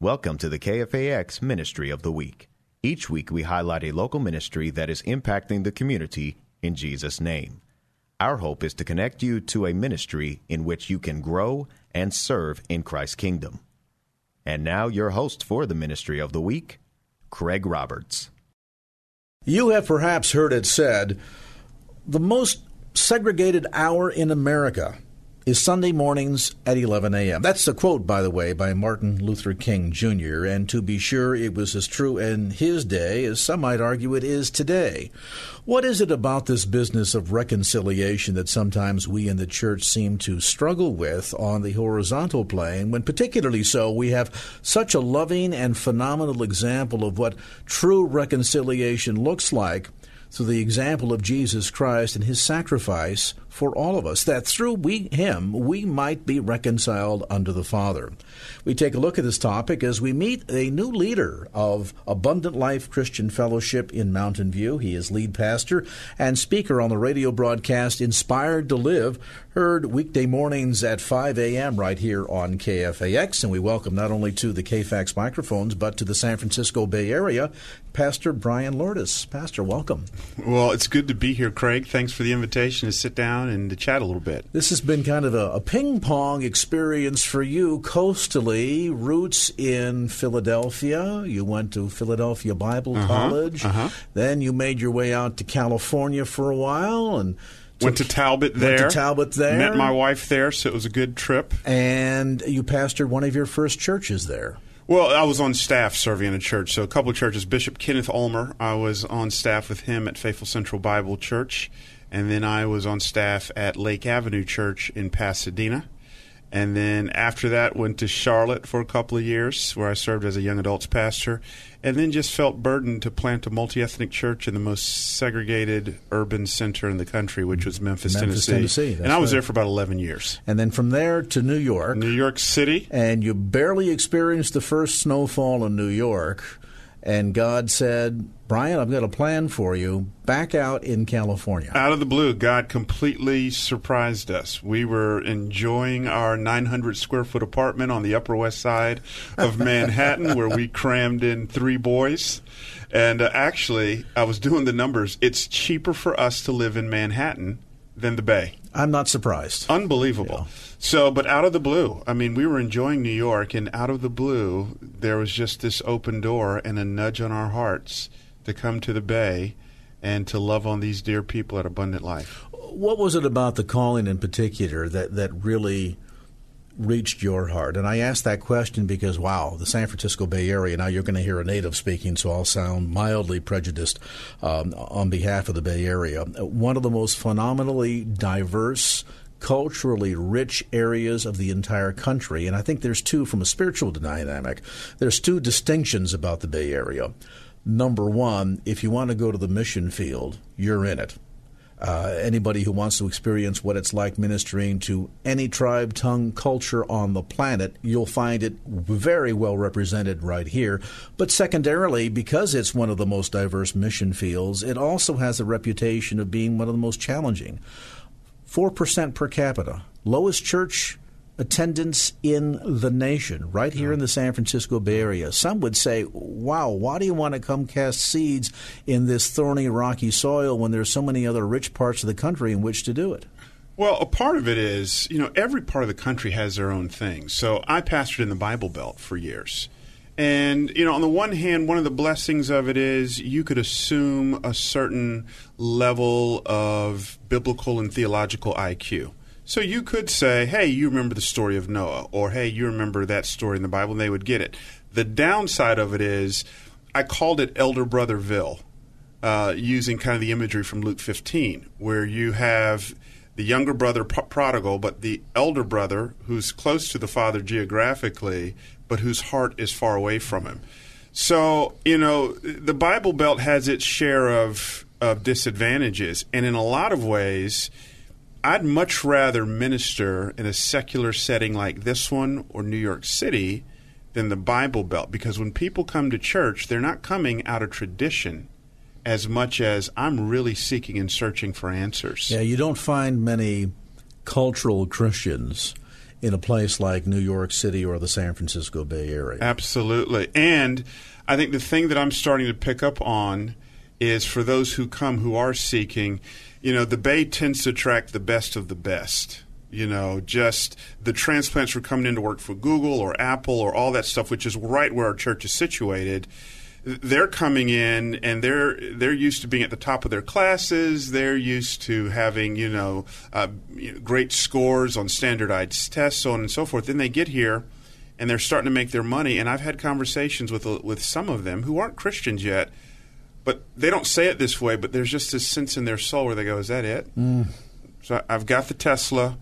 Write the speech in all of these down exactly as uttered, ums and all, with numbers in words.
Welcome to the K F A X Ministry of the Week. Each week we highlight a local ministry that is impacting the community in Jesus' name. Our hope is to connect you to a ministry in which you can grow and serve in Christ's kingdom. And now your host for the Ministry of the Week, Craig Roberts. You have perhaps heard it said, the most segregated hour in America is Sunday mornings at eleven a.m. That's a quote, by the way, by Martin Luther King, Junior, and to be sure it was as true in his day as some might argue it is today. What is it about this business of reconciliation that sometimes we in the church seem to struggle with on the horizontal plane, when particularly so we have such a loving and phenomenal example of what true reconciliation looks like through the example of Jesus Christ and his sacrifice for all of us, that through we, him we might be reconciled unto the Father. We take a look at this topic as we meet a new leader of Abundant Life Christian Fellowship in Mountain View. He is lead pastor and speaker on the radio broadcast Inspired to Live, heard weekday mornings at five a.m. right here on K F A X. And we welcome not only to the K F A X microphones, but to the San Francisco Bay Area, Pastor Bryan Loritts. Pastor, welcome. Well, it's good to be here, Craig. Thanks for the invitation to sit down and to chat a little bit. This has been kind of a, a ping-pong experience for you coastally, roots in Philadelphia. You went to Philadelphia Bible uh-huh, College. Uh-huh. Then you made your way out to California for a while and Went to Talbot there. Went to Talbot there. Met my wife there, so it was a good trip. And you pastored one of your first churches there. Well, I was on staff serving in a church, so a couple of churches. Bishop Kenneth Ulmer, I was on staff with him at Faithful Central Bible Church. And then I was on staff at Lake Avenue Church in Pasadena. And then after that, went to Charlotte for a couple of years, where I served as a young adults pastor. And then just felt burdened to plant a multi-ethnic church in the most segregated urban center in the country, which was Memphis, Memphis Tennessee. Tennessee and I was right. there for about eleven years. And then from there to New York. New York City. And you barely experienced the first snowfall in New York. And God said, Bryan, I've got a plan for you back out in California. Out of the blue, God completely surprised us. We were enjoying our nine hundred square foot apartment on the Upper West Side of Manhattan where we crammed in three boys. And uh, actually, I was doing the numbers. It's cheaper for us to live in Manhattan than the Bay. I'm not surprised. Unbelievable. Yeah. So, but out of the blue, I mean, we were enjoying New York, and out of the blue, there was just this open door and a nudge on our hearts to come to the Bay and to love on these dear people at Abundant Life. What was it about the calling in particular that, that really reached your heart? And I asked that question because, wow, the San Francisco Bay Area, now you're going to hear a native speaking, so I'll sound mildly prejudiced um, on behalf of the Bay Area. One of the most phenomenally diverse, culturally rich areas of the entire country. And I think there's two, from a spiritual dynamic, there's two distinctions about the Bay Area. Number one, if you want to go to the mission field, you're in it. Uh, anybody who wants to experience what it's like ministering to any tribe, tongue, culture on the planet, you'll find it very well represented right here. But secondarily, because it's one of the most diverse mission fields, it also has a reputation of being one of the most challenging. four percent per capita, lowest church attendance in the nation, right here in the San Francisco Bay Area. Some would say, wow, why do you want to come cast seeds in this thorny, rocky soil when there's so many other rich parts of the country in which to do it? Well, a part of it is, you know, every part of the country has their own thing. So I pastored in the Bible Belt for years. And, you know, on the one hand, one of the blessings of it is you could assume a certain level of biblical and theological I Q. So you could say, hey, you remember the story of Noah, or hey, you remember that story in the Bible, and they would get it. The downside of it is, I called it Elder Brotherville, uh, using kind of the imagery from Luke fifteen, where you have the younger brother prodigal, but the elder brother who's close to the father geographically, but whose heart is far away from him. So, you know, the Bible Belt has its share of, of disadvantages. And in a lot of ways, I'd much rather minister in a secular setting like this one or New York City than the Bible Belt. Because when people come to church, they're not coming out of tradition as much as I'm really seeking and searching for answers. Yeah, you don't find many cultural Christians in a place like New York City or the San Francisco Bay Area. Absolutely. And I think the thing that I'm starting to pick up on is for those who come who are seeking, you know, the Bay tends to attract the best of the best. You know, just the transplants who are coming in to work for Google or Apple or all that stuff, which is right where our church is situated. They're coming in and they're they're used to being at the top of their classes. They're used to having, you know, uh, great scores on standardized tests, so on and so forth. Then they get here and they're starting to make their money. And I've had conversations with with some of them who aren't Christians yet, but they don't say it this way, but there's just this sense in their soul where they go, is that it? Mm. So I've got the Tesla.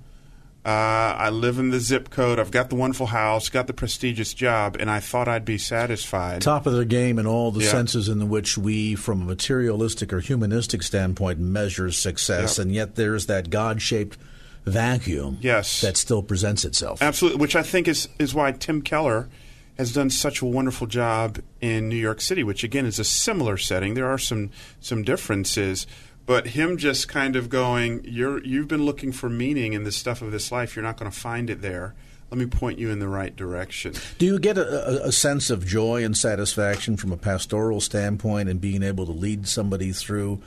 Uh, I live in the zip code. I've got the wonderful house, got the prestigious job, and I thought I'd be satisfied. Top of their game in all the yeah. senses in which we, from a materialistic or humanistic standpoint, measure success, yep. and yet there's that God-shaped vacuum yes. that still presents itself. Absolutely, which I think is, is why Tim Keller has done such a wonderful job in New York City, which, again, is a similar setting. There are some, some differences. But him just kind of going, you're, you've been looking for meaning in the stuff of this life. You're not going to find it there. Let me point you in the right direction. Do you get a, a sense of joy and satisfaction from a pastoral standpoint in being able to lead somebody through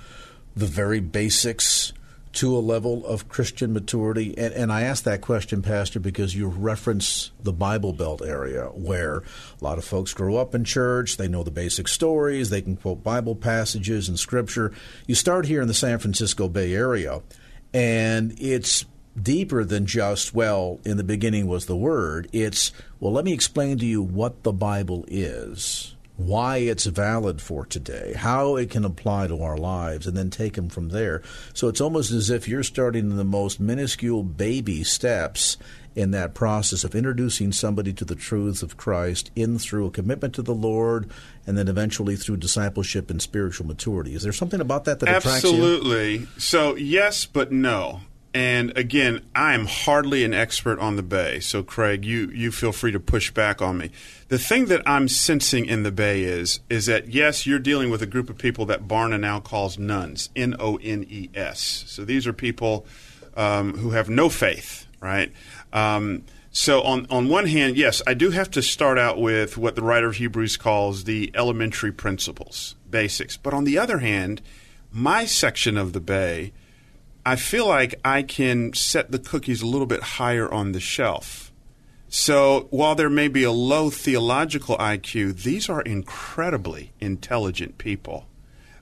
the very basics to a level of Christian maturity? And, and I ask that question, Pastor, because you reference the Bible Belt area where a lot of folks grow up in church. They know the basic stories. They can quote Bible passages and Scripture. You start here in the San Francisco Bay Area, and it's deeper than just, well, in the beginning was the Word. It's, well, let me explain to you what the Bible is, why it's valid for today, how it can apply to our lives, and then take them from there. So it's almost as if you're starting in the most minuscule baby steps in that process of introducing somebody to the truths of Christ in through a commitment to the Lord and then eventually through discipleship and spiritual maturity. Is there something about that that attracts you? Absolutely. So yes, but no. And again, I'm hardly an expert on the Bay, so Craig, you, you feel free to push back on me. The thing that I'm sensing in the Bay is is that, yes, you're dealing with a group of people that Barna now calls nuns, N O N E S. So these are people um, who have no faith, right? Um, so on, on one hand, yes, I do have to start out with what the writer of Hebrews calls the elementary principles, basics. But on the other hand, my section of the Bay, I feel like I can set the cookies a little bit higher on the shelf. So while there may be a low theological I Q, these are incredibly intelligent people.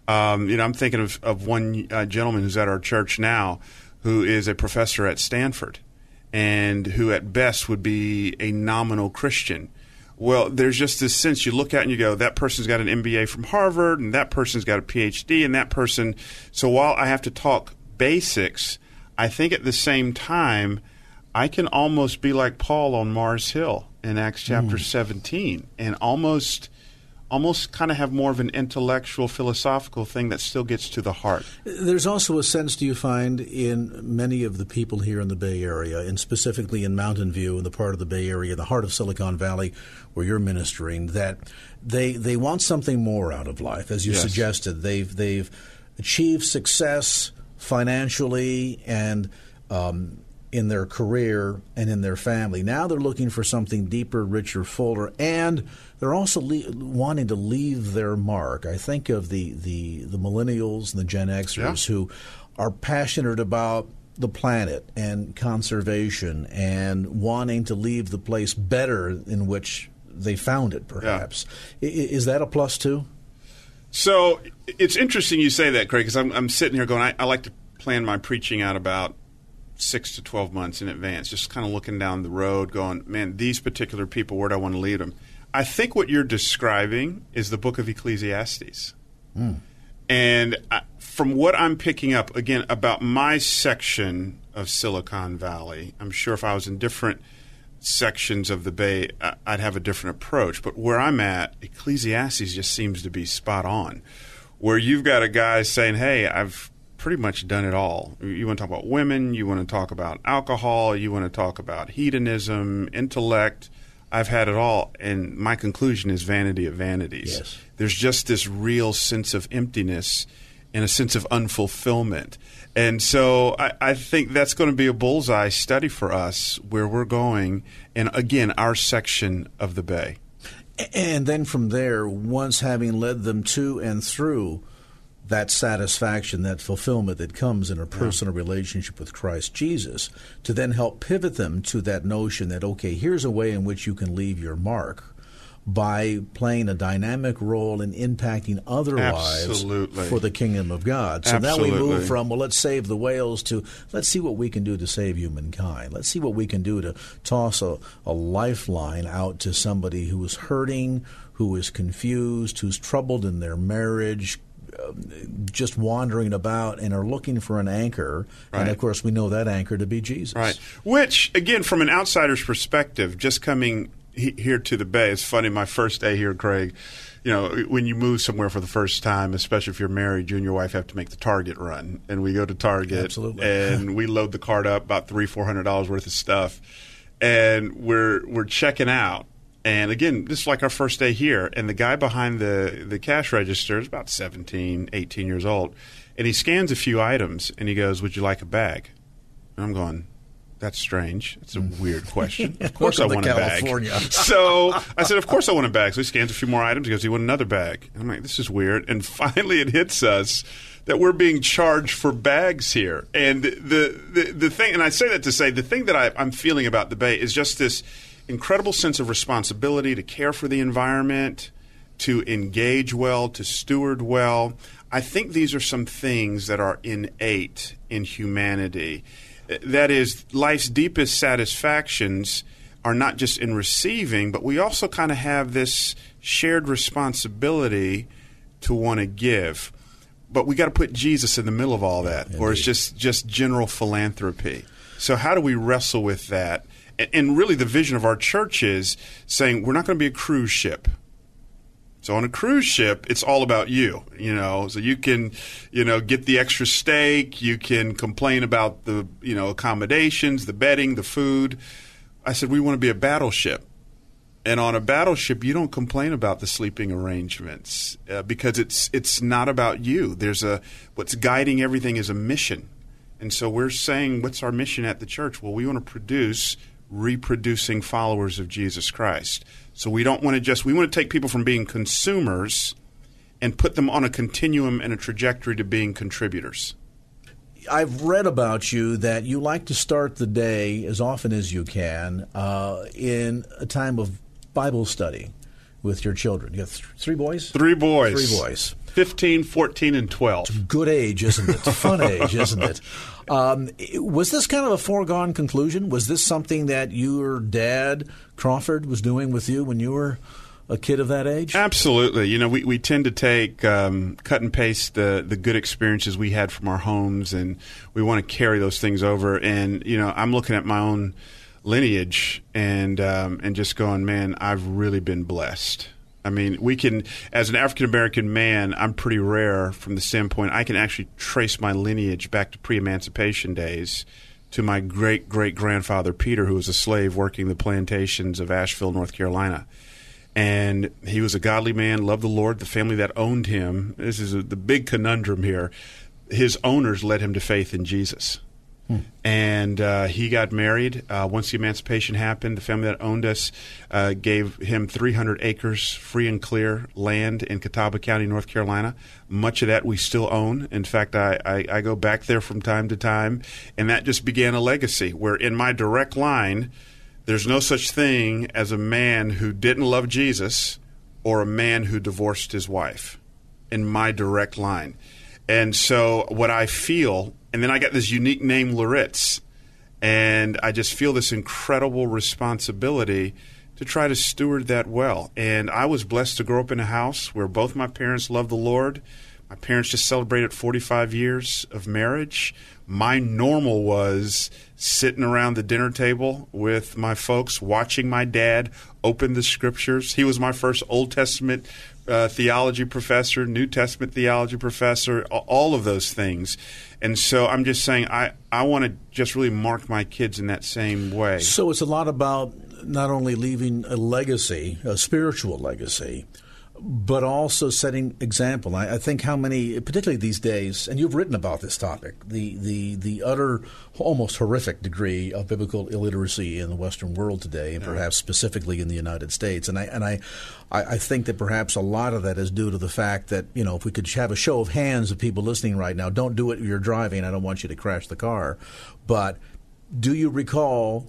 Um, you know, I'm thinking of, of one uh, gentleman who's at our church now who is a professor at Stanford and who at best would be a nominal Christian. Well, there's just this sense you look at and you go, that person's got an M B A from Harvard and that person's got a P H D and that person. So while I have to talk basics, I think at the same time, I can almost be like Paul on Mars Hill in Acts chapter mm. seventeen and almost almost kind of have more of an intellectual, philosophical thing that still gets to the heart. There's also a sense, do you find, in many of the people here in the Bay Area, and specifically in Mountain View, in the part of the Bay Area, the heart of Silicon Valley, where you're ministering, that they they want something more out of life, as you yes. suggested. They've they've achieved success financially and um, in their career and in their family. Now they're looking for something deeper, richer, fuller, and they're also le- wanting to leave their mark. I think of the, the, the millennials and the Gen Xers yeah. who are passionate about the planet and conservation and wanting to leave the place better in which they found it, perhaps. Yeah. I- is that a plus, too? So it's interesting you say that, Craig, because I'm, I'm sitting here going, I, I like to plan my preaching out about six to twelve months in advance, just kind of looking down the road going, man, these particular people, where do I want to lead them? I think what you're describing is the book of Ecclesiastes. Mm. And I, from what I'm picking up, again, about my section of Silicon Valley, I'm sure if I was in different sections of the Bay, I'd have a different approach. But where I'm at, Ecclesiastes just seems to be spot on, where you've got a guy saying, hey, I've pretty much done it all. You want to talk about women, you want to talk about alcohol, you want to talk about hedonism, intellect. I've had it all. And my conclusion is vanity of vanities. Yes. There's just this real sense of emptiness and a sense of unfulfillment. And so I, I think that's going to be a bullseye study for us where we're going, and again, our section of the Bay. And then from there, once having led them to and through that satisfaction, that fulfillment that comes in a personal yeah. relationship with Christ Jesus, to then help pivot them to that notion that, okay, here's a way in which you can leave your mark by playing a dynamic role in impacting other Absolutely. lives for the kingdom of God. So Absolutely. now we move from, well, let's save the whales to let's see what we can do to save humankind. Let's see what we can do to toss a, a lifeline out to somebody who is hurting, who is confused, who's troubled in their marriage, just wandering about and are looking for an anchor. Right. And, of course, we know that anchor to be Jesus. Right. Which, again, from an outsider's perspective, just coming here to the Bay. It's funny, my first day here, Craig, you know, when you move somewhere for the first time, especially if you're married, you and your wife have to make the Target run. And we go to Target. Absolutely. And we load the cart up, about three hundred dollars, four hundred dollars worth of stuff. And we're we're checking out. And, again, this is like our first day here. And the guy behind the, the cash register is about seventeen, eighteen years old. And he scans a few items, and he goes, would you like a bag? And I'm going, that's strange. It's a weird question. Of course I want a California. bag. So I said, of course I want a bag. So he scans a few more items. He goes, do you want another bag? And I'm like, this is weird. And finally it hits us that we're being charged for bags here. And the the, the thing – and I say that to say the thing that I, I'm feeling about the Bay is just this incredible sense of responsibility to care for the environment, to engage well, to steward well. I think these are some things that are innate in humanity. That is, life's deepest satisfactions are not just in receiving, but we also kind of have this shared responsibility to want to give. But we got to put Jesus in the middle of all that, Indeed. or it's just, just general philanthropy. So how do we wrestle with that? And really the vision of our church is saying we're not going to be a cruise ship. So on a cruise ship, it's all about you, you know, so you can, you know, get the extra steak, you can complain about the, you know, accommodations, the bedding, the food. I said, we want to be a battleship. And on a battleship, you don't complain about the sleeping arrangements uh, because it's it's not about you. There's a what's guiding everything is a mission. And so we're saying, what's our mission at the church? Well, we want to produce reproducing followers of Jesus Christ. So we don't want to just – we want to take people from being consumers and put them on a continuum and a trajectory to being contributors. I've read about you that you like to start the day as often as you can uh, in a time of Bible study with your children. You have th- three boys? Three boys. Three boys. fifteen, fourteen, and twelve. It's a good age, isn't it? It's a fun age, isn't it? Um, was this kind of a foregone conclusion? Was this something that your dad, Crawford, was doing with you when you were a kid of that age? Absolutely. You know, we, we tend to take, um, cut and paste the, the good experiences we had from our homes, and we want to carry those things over. And, you know, I'm looking at my own lineage and um, and just going, man, I've really been blessed. I mean, we can, as an African-American man, I'm pretty rare from the standpoint, I can actually trace my lineage back to pre-emancipation days to my great-great-grandfather, Peter, who was a slave working the plantations of Asheville, North Carolina. And he was a godly man, loved the Lord, the family that owned him. This is a, the big conundrum here. His owners led him to faith in Jesus. And uh, he got married. Uh, once the emancipation happened, the family that owned us uh, gave him three hundred acres, free and clear land in Catawba County, North Carolina. Much of that we still own. In fact, I, I, I go back there from time to time. And that just began a legacy where in my direct line, there's no such thing as a man who didn't love Jesus or a man who divorced his wife in my direct line. And so what I feel, and then I got this unique name, Loritts, and I just feel this incredible responsibility to try to steward that well. And I was blessed to grow up in a house where both my parents loved the Lord. My parents just celebrated forty-five years of marriage. My normal was sitting around the dinner table with my folks, watching my dad open the scriptures. He was my first Old Testament uh, theology professor, New Testament theology professor, all of those things. And so I'm just saying I, I want to just really mark my kids in that same way. So it's a lot about not only leaving a legacy, a spiritual legacy, but also setting example. I, I think how many, particularly these days, and you've written about this topic, the, the, the utter, almost horrific degree of biblical illiteracy in the Western world today, and yeah. perhaps specifically in the United States. And I and I, I think that perhaps a lot of that is due to the fact that, you know, if we could have a show of hands of people listening right now, don't do it when you're driving. I don't want you to crash the car. But do you recall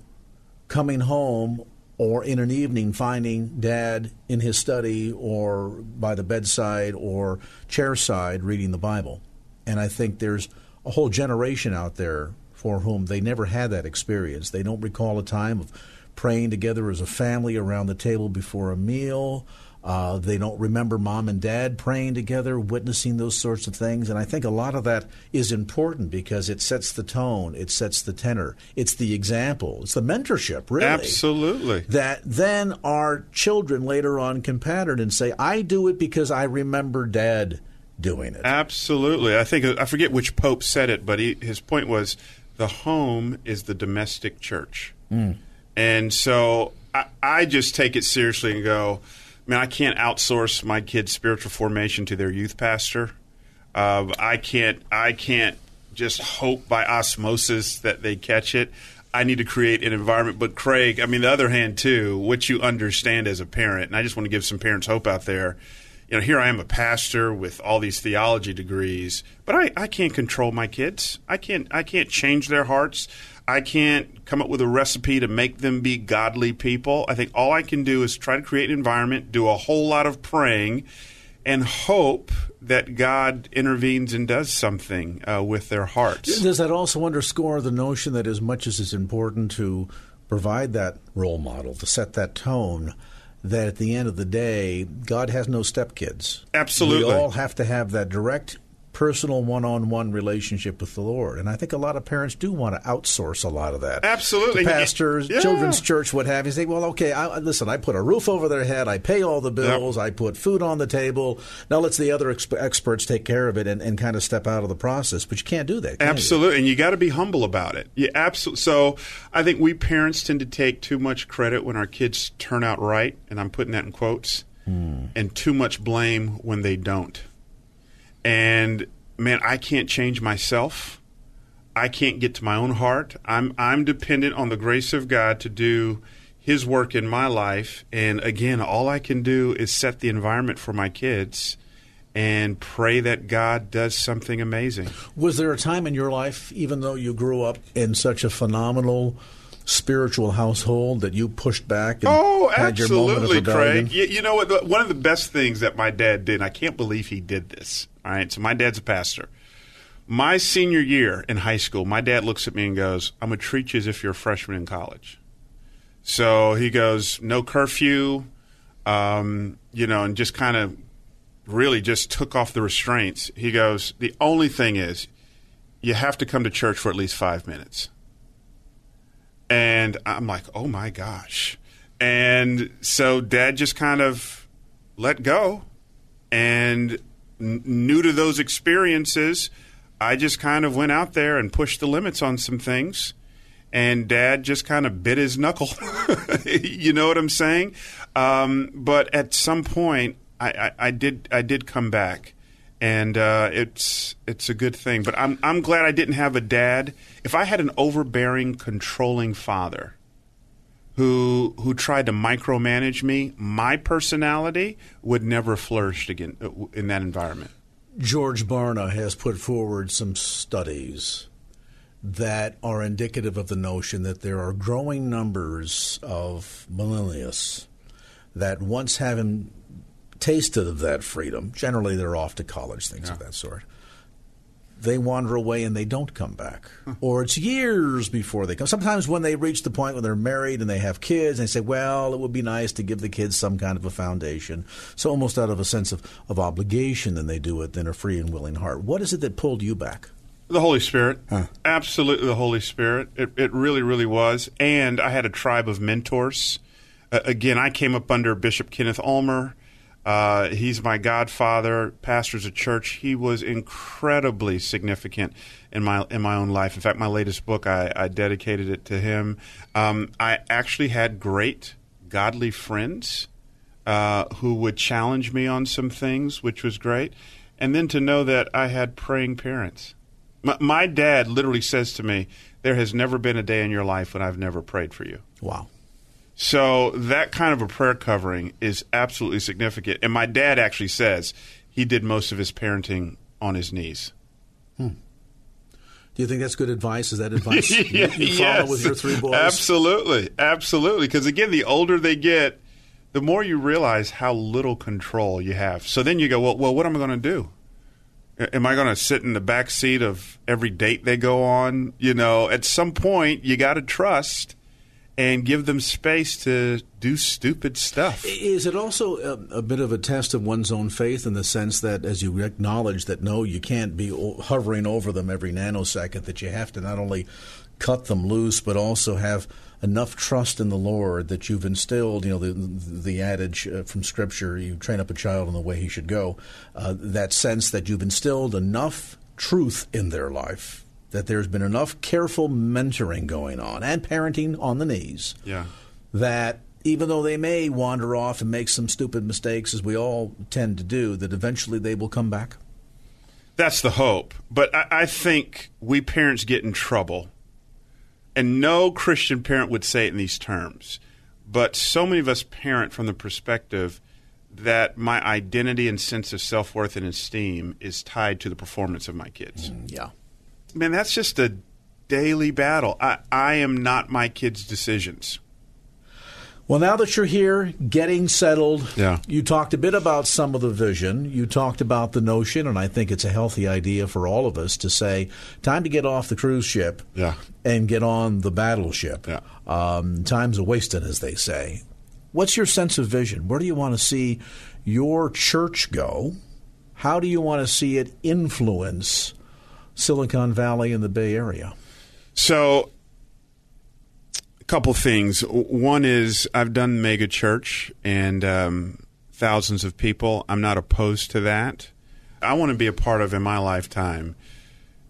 coming home or in an evening finding Dad in his study or by the bedside or chair side reading the Bible? And I think there's a whole generation out there for whom they never had that experience. They don't recall a time of praying together as a family around the table before a meal. Uh, they don't remember Mom and Dad praying together, witnessing those sorts of things. And I think a lot of that is important because it sets the tone. It sets the tenor. It's the example. It's the mentorship, really. Absolutely. That then our children later on can pattern and say, I do it because I remember Dad doing it. Absolutely. I think, I forget which Pope said it, but he, his point was the home is the domestic church. Mm. And so I, I just take it seriously and go, man, I can't outsource my kids' spiritual formation to their youth pastor. Uh, I can't. I can't just hope by osmosis that they catch it. I need to create an environment. But Craig, I mean, the other hand too, what you understand as a parent, and I just want to give some parents hope out there. You know, here I am, a pastor with all these theology degrees, but I, I can't control my kids. I can't. I can't change their hearts. I can't come up with a recipe to make them be godly people. I think all I can do is try to create an environment, do a whole lot of praying, and hope that God intervenes and does something uh, with their hearts. Does that also underscore the notion that as much as it's important to provide that role model, to set that tone, that at the end of the day, God has no stepkids? Absolutely. We all have to have that direct personal one-on-one relationship with the Lord. And I think a lot of parents do want to outsource a lot of that. Absolutely. To pastors, yeah. children's church, what have you. Say, well, okay, I, listen, I put a roof over their head. I pay all the bills. Yep. I put food on the table. Now let's the other ex- experts take care of it and, and kind of step out of the process. But you can't do that. Absolutely. You? And you got to be humble about it. You absolutely. So I think we parents tend to take too much credit when our kids turn out right, and I'm putting that in quotes, mm. and too much blame when they don't. And, man, I can't change myself. I can't get to my own heart. I'm I'm dependent on the grace of God to do His work in my life. And, again, all I can do is set the environment for my kids and pray that God does something amazing. Was there a time in your life, even though you grew up in such a phenomenal spiritual household, that you pushed back and oh, had your moment of rebellion? Craig. You, you know what? One of the best things that my dad did, and I can't believe he did this. All right, so my dad's a pastor. My senior year in high school, my dad looks at me and goes, I'm going to treat you as if you're a freshman in college. So he goes, no curfew, um, you know, and just kind of really just took off the restraints. He goes, the only thing is you have to come to church for at least five minutes. And I'm like, oh, my gosh. And so Dad just kind of let go. And n- new to those experiences, I just kind of went out there and pushed the limits on some things. And Dad just kind of bit his knuckle. You know what I'm saying? Um, but at some point, I, I, I did I did come back. And uh, it's it's a good thing. But I'm I'm glad I didn't have a dad. If I had an overbearing, controlling father who who tried to micromanage me, my personality would never flourish again in that environment. George Barna has put forward some studies that are indicative of the notion that there are growing numbers of millennials that once haven't tasted of that freedom. Generally, they're off to college, things yeah. of that sort. they wander away and they don't come back. Huh. Or it's years before they come. Sometimes when they reach the point when they're married and they have kids, and they say, well, it would be nice to give the kids some kind of a foundation. So almost out of a sense of, of obligation than they do it than a free and willing heart. What is it that pulled you back? The Holy Spirit. Huh. Absolutely the Holy Spirit. It, it really, really was. And I had a tribe of mentors. Uh, again, I came up under Bishop Kenneth Ulmer. Uh, he's my godfather, pastors of church. He was incredibly significant in my in my own life. In fact, my latest book, I, I dedicated it to him. Um, I actually had great godly friends uh, who would challenge me on some things, which was great. And then to know that I had praying parents. My, my dad literally says to me, there has never been a day in your life when I've never prayed for you. Wow. So that kind of a prayer covering is absolutely significant. And my dad actually says he did most of his parenting on his knees. Hmm. Do you think that's good advice? Is that advice yeah, you, you follow yes. with your three boys? Absolutely. Absolutely. Because, again, the older they get, the more you realize how little control you have. So then you go, well, well what am I going to do? Am I going to sit in the back seat of every date they go on? You know, at some point, you got to trust and give them space to do stupid stuff. Is it also a, a bit of a test of one's own faith in the sense that as you acknowledge that, no, you can't be hovering over them every nanosecond, that you have to not only cut them loose but also have enough trust in the Lord that you've instilled, you know, the the adage from Scripture, you train up a child in the way he should go, uh, that sense that you've instilled enough truth in their life, that there's been enough careful mentoring going on and parenting on the knees yeah. that even though they may wander off and make some stupid mistakes, as we all tend to do, that eventually they will come back? That's the hope. But I, I think we parents get in trouble. And no Christian parent would say it in these terms. But so many of us parent from the perspective that my identity and sense of self-worth and esteem is tied to the performance of my kids. Mm, yeah. Man, that's just a daily battle. I, I am not my kids' decisions. Well, now that you're here, getting settled, yeah. you talked a bit about some of the vision. You talked about the notion, and I think it's a healthy idea for all of us to say, time to get off the cruise ship yeah. and get on the battleship. Yeah. Um, time's a-wasting, as they say. What's your sense of vision? Where do you want to see your church go? How do you want to see it influence Silicon Valley and the Bay Area? So a couple things. One is I've done mega church and um, thousands of people. I'm not opposed to that. I want to be a part of, in my lifetime,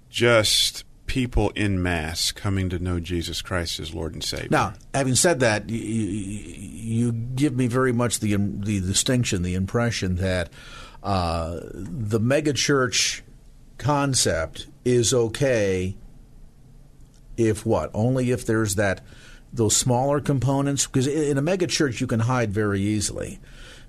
just people in mass coming to know Jesus Christ as Lord and Savior. Now, having said that, you, you give me very much the, the distinction, the impression that uh, the mega church concept is okay if what? Only if there's that those smaller components, because in a mega church you can hide very easily.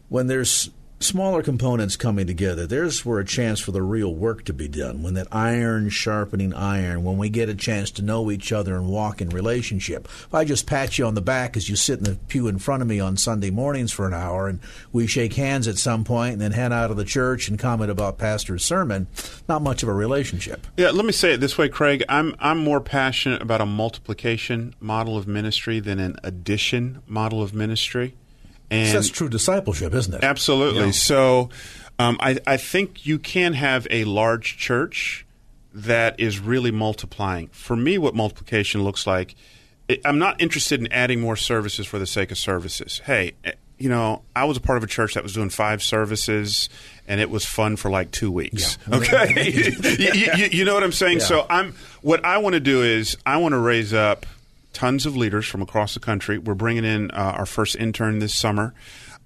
When there's smaller components coming together, there's where a chance for the real work to be done, when that iron sharpening iron, when we get a chance to know each other and walk in relationship. If I just pat you on the back as you sit in the pew in front of me on Sunday mornings for an hour and we shake hands at some point and then head out of the church and comment about pastor's sermon, not much of a relationship. Yeah, let me say it this way, Craig. I'm I'm more passionate about a multiplication model of ministry than an addition model of ministry. And so that's true discipleship, isn't it? Absolutely. Yeah. So um, I, I think you can have a large church that is really multiplying. For me, what multiplication looks like, it, I'm not interested in adding more services for the sake of services. Hey, you know, I was a part of a church that was doing five services, and it was fun for like two weeks. Yeah. Okay? you, you, you know what I'm saying? Yeah. So I'm what I want to do is I want to raise up tons of leaders from across the country. We're bringing in uh, our first intern this summer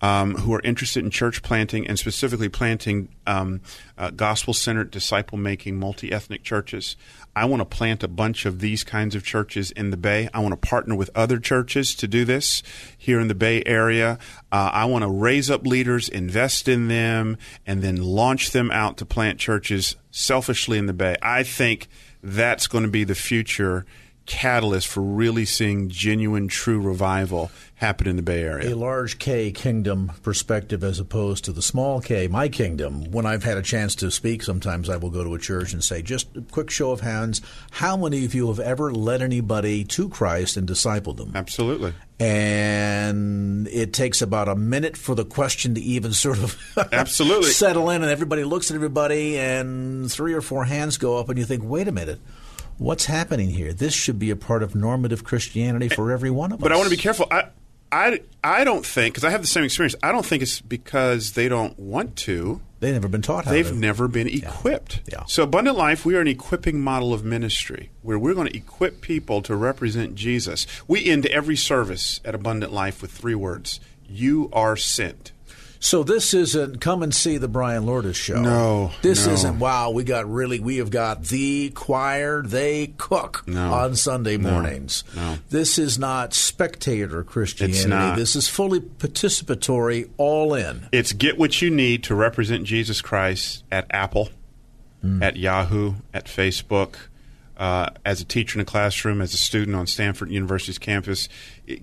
um, who are interested in church planting and specifically planting um, uh, gospel-centered, disciple-making, multi-ethnic churches. I want to plant a bunch of these kinds of churches in the Bay. I want to partner with other churches to do this here in the Bay Area. Uh, I want to raise up leaders, invest in them, and then launch them out to plant churches selfishly in the Bay. I think that's going to be the future catalyst for really seeing genuine, true revival happen in the Bay Area. A large K kingdom perspective as opposed to the small K, my kingdom. When I've had a chance to speak, sometimes I will go to a church and say, just a quick show of hands, how many of you have ever led anybody to Christ and discipled them? Absolutely. And it takes about a minute for the question to even sort of absolutely settle in, and everybody looks at everybody, and three or four hands go up, and you think, wait a minute. What's happening here? This should be a part of normative Christianity for every one of us. But I want to be careful. I, I, I don't think, because I have the same experience, I don't think it's because they don't want to. They've never been taught how They've to. They've never been equipped. Yeah. Yeah. So Abundant Life, we are an equipping model of ministry where we're going to equip people to represent Jesus. We end every service at Abundant Life with three words: you are sent. So this isn't come and see the Bryan Loritts show. No. This no. isn't, wow, we got really, we have got the choir, they cook no. on Sunday mornings. No. No. This is not spectator Christianity. It's not. This is fully participatory, all in. It's get what you need to represent Jesus Christ at Apple, mm. at Yahoo, at Facebook, uh, as a teacher in a classroom, as a student on Stanford University's campus.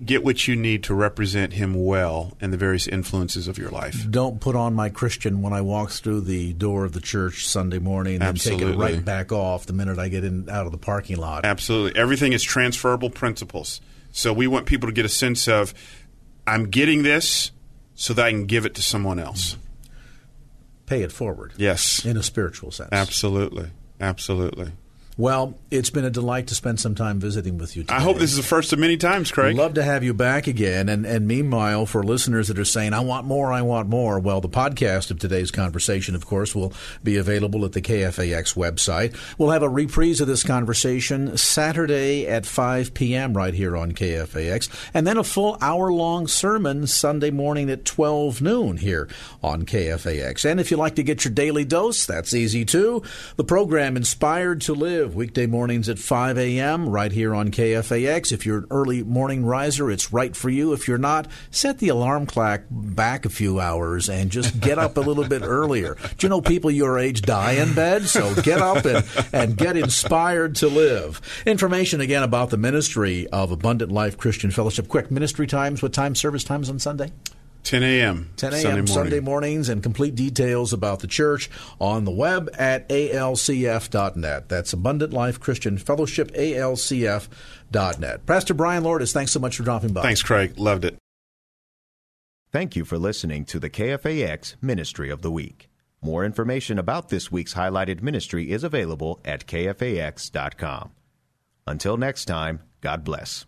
Get what you need to represent him well in the various influences of your life. Don't put on my Christian when I walk through the door of the church Sunday morning and Absolutely. Then take it right back off the minute I get in out of the parking lot. Absolutely. Everything is transferable principles. So we want people to get a sense of, I'm getting this so that I can give it to someone else. Pay it forward. Yes. In a spiritual sense. Absolutely. Absolutely. Well, it's been a delight to spend some time visiting with you today. I hope this is the first of many times, Craig. Love to have you back again. And, and meanwhile, for listeners that are saying, I want more, I want more, well, the podcast of today's conversation, of course, will be available at the K F A X website. We'll have a reprise of this conversation Saturday at five p.m. right here on K F A X, and then a full hour-long sermon Sunday morning at twelve noon here on K F A X. And if you like to get your daily dose, that's easy, too. The program Inspired to Live, weekday mornings at five a.m. right here on K F A X. If you're an early morning riser, it's right for you. If you're not, set the alarm clock back a few hours and just get up a little bit earlier. Do you know people your age die in bed? So get up and, and get inspired to live. Information, again, about the ministry of Abundant Life Christian Fellowship. Quick, ministry times, what time, service times on Sunday? ten a.m. ten a.m. Sunday, morning. Sunday mornings, and complete details about the church on the web at A L C F dot net. That's Abundant Life Christian Fellowship, A L C F dot net. Pastor Bryan Loritts, thanks so much for dropping by. Thanks, Craig. Loved it. Thank you for listening to the K F A X Ministry of the Week. More information about this week's highlighted ministry is available at K F A X dot com. Until next time, God bless.